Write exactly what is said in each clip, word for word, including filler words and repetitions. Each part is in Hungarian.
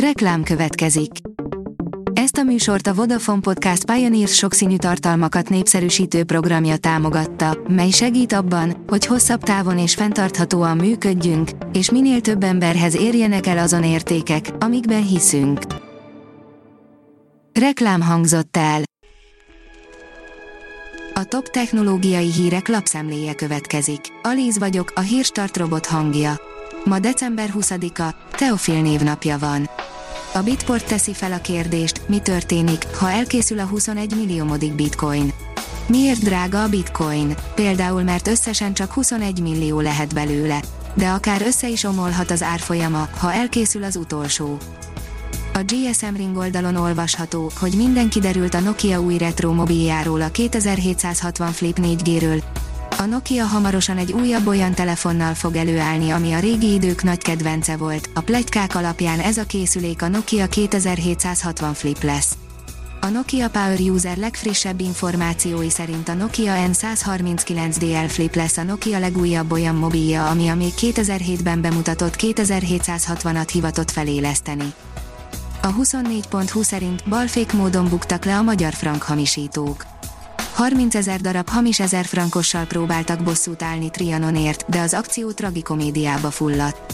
Reklám következik. Ezt a műsort a Vodafone Podcast Pioneers sokszínű tartalmakat népszerűsítő programja támogatta, mely segít abban, hogy hosszabb távon és fenntarthatóan működjünk, és minél több emberhez érjenek el azon értékek, amikben hiszünk. Reklám hangzott el. A top technológiai hírek lapszemléje következik. Alíz vagyok, a Hírstart robot hangja. Ma december huszadika, Teofil névnapja van. A BitPort teszi fel a kérdést, mi történik, ha elkészül a huszonegy milliomodik bitcoin. Miért drága a bitcoin? Például mert összesen csak huszonegy millió lehet belőle. De akár össze is omolhat az árfolyama, ha elkészül az utolsó. A gé es em ring oldalon olvasható, hogy minden kiderült a Nokia új retro mobiljáról, a kétezer-hétszázhatvan Flip négy G-ről. A Nokia hamarosan egy újabb olyan telefonnal fog előállni, ami a régi idők nagy kedvence volt, a pletykák alapján ez a készülék a Nokia kétezer-hétszázhatvan Flip lesz. A Nokia Power User legfrissebb információi szerint a Nokia N egyszázharminckilenc D L Flip lesz a Nokia legújabb olyan mobilja, ami a még kétezer-hétben bemutatott kétezer-hétszázhatvanat hivatott feléleszteni. A huszonnégy pont hu szerint balfék módon buktak le a magyar frank hamisítók. harmincezer darab hamis ezer frankossal próbáltak bosszút állni Trianonért, de az akció tragikomédiába fulladt.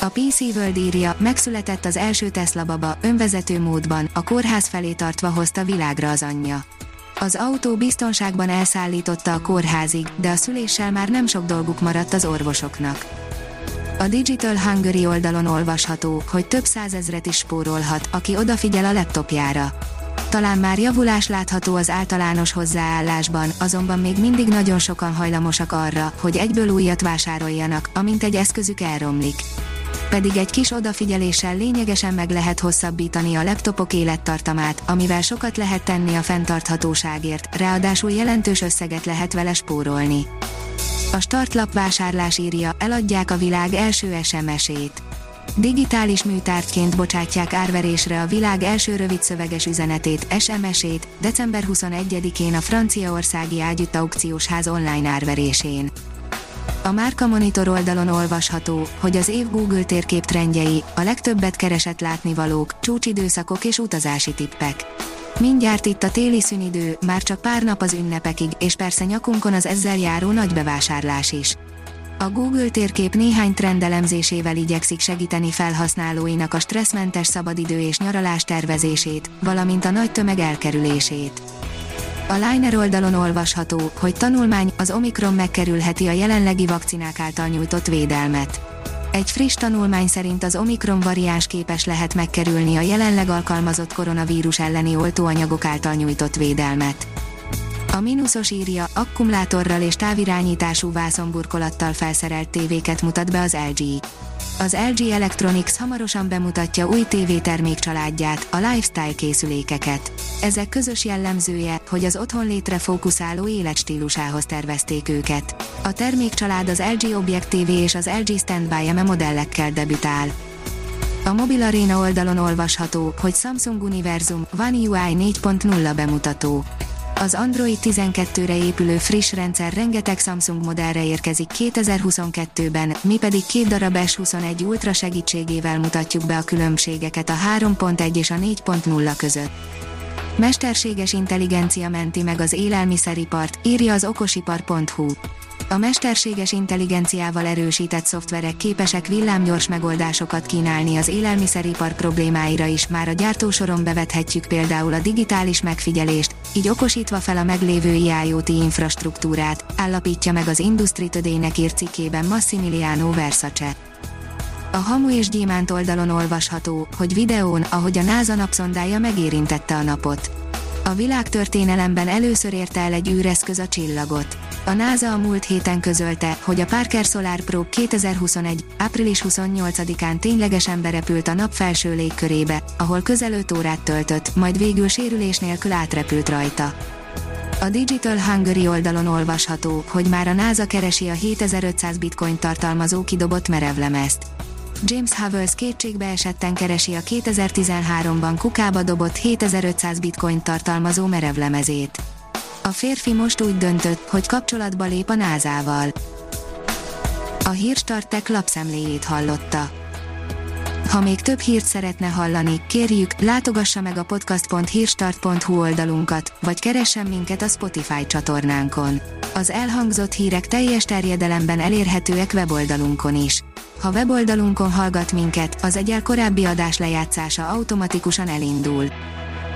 A pé cé World írja, megszületett az első Tesla baba, önvezető módban, a kórház felé tartva hozta világra az anyja. Az autó biztonságban elszállította a kórházig, de a szüléssel már nem sok dolguk maradt az orvosoknak. A Digital Hungary oldalon olvasható, hogy több százezret is spórolhat, aki odafigyel a laptopjára. Talán már javulás látható az általános hozzáállásban, azonban még mindig nagyon sokan hajlamosak arra, hogy egyből újat vásároljanak, amint egy eszközük elromlik. Pedig egy kis odafigyeléssel lényegesen meg lehet hosszabbítani a laptopok élettartamát, amivel sokat lehet tenni a fenntarthatóságért, ráadásul jelentős összeget lehet vele spórolni. A Startlap Vásárlás írja, eladják a világ első es em es-ét. Digitális műtárgyként bocsátják árverésre a világ első rövidszöveges üzenetét, es em es-ét, december huszonegyedikén a franciaországi ágyütt aukciós ház online árverésén. A Márka Monitor oldalon olvasható, hogy az év Google térkép trendjei, a legtöbbet keresett látnivalók, csúcsidőszakok és utazási tippek. Mindjárt itt a téli szünidő, már csak pár nap az ünnepekig, és persze nyakunkon az ezzel járó nagy bevásárlás is. A Google térkép néhány trendelemzésével igyekszik segíteni felhasználóinak a stresszmentes szabadidő és nyaralás tervezését, valamint a nagy tömeg elkerülését. A Liner oldalon olvasható, hogy tanulmány, az Omikron megkerülheti a jelenlegi vakcinák által nyújtott védelmet. Egy friss tanulmány szerint az Omikron variáns képes lehet megkerülni a jelenleg alkalmazott koronavírus elleni oltóanyagok által nyújtott védelmet. A minuszos írja, akkumulátorral és távirányítású vászonburkolattal felszerelt tévéket mutat be az el gé. Az el gé Electronics hamarosan bemutatja új tévétermékcsaládját, a lifestyle készülékeket. Ezek közös jellemzője, hogy az otthonlétre fókuszáló életstílusához tervezték őket. A termékcsalád az el gé Object té vé és az el gé StandbyMe modellekkel debütál. A Mobil Aréna oldalon olvasható, hogy Samsung Univerzum One u i négy pont nulla bemutató. Az Android tizenkettőre épülő friss rendszer rengeteg Samsung modellre érkezik kétezer-huszonkettőben, mi pedig két darab S huszonegy Ultra segítségével mutatjuk be a különbségeket a három pont egy és a négy pont nulla között. Mesterséges intelligencia menti meg az élelmiszeripart, írja az okosipar pont hu. A mesterséges intelligenciával erősített szoftverek képesek villámgyors megoldásokat kínálni az élelmiszeripar problémáira is, már a gyártósoron bevethetjük például a digitális megfigyelést, így okosítva fel a meglévő i o té infrastruktúrát, állapítja meg az Industry Today-nek írt cikkében Massimiliano Versace. A Hamu és Gyémánt oldalon olvasható, hogy videón, ahogy a NASA napszondája megérintette a napot. A világtörténelemben először érte el egy űreszköz a csillagot. A NASA a múlt héten közölte, hogy a Parker Solar Probe kétezer-huszonegy. április huszonnyolcadikán ténylegesen berepült a nap felső légkörébe, ahol közel öt órát töltött, majd végül sérülés nélkül átrepült rajta. A Digital Hungary oldalon olvasható, hogy már a NASA keresi a hétezer-ötszáz bitcoin tartalmazó kidobott merevlemezt. James Howells kétségbeesetten keresi a kétezer-tizenháromban kukába dobott hétezer-ötszáz bitcoin tartalmazó merevlemezét. A férfi most úgy döntött, hogy kapcsolatba lép a NASA-val. A Hírstart tech lapszemléjét hallotta. Ha Ha még több hírt szeretne hallani, kérjük, látogassa meg a podcast pont hírstart pont hu oldalunkat, vagy keressen minket a Spotify csatornánkon. Az elhangzott hírek teljes terjedelemben elérhetőek weboldalunkon is. Ha weboldalunkon hallgat minket, az egyel korábbi adás lejátszása automatikusan elindul.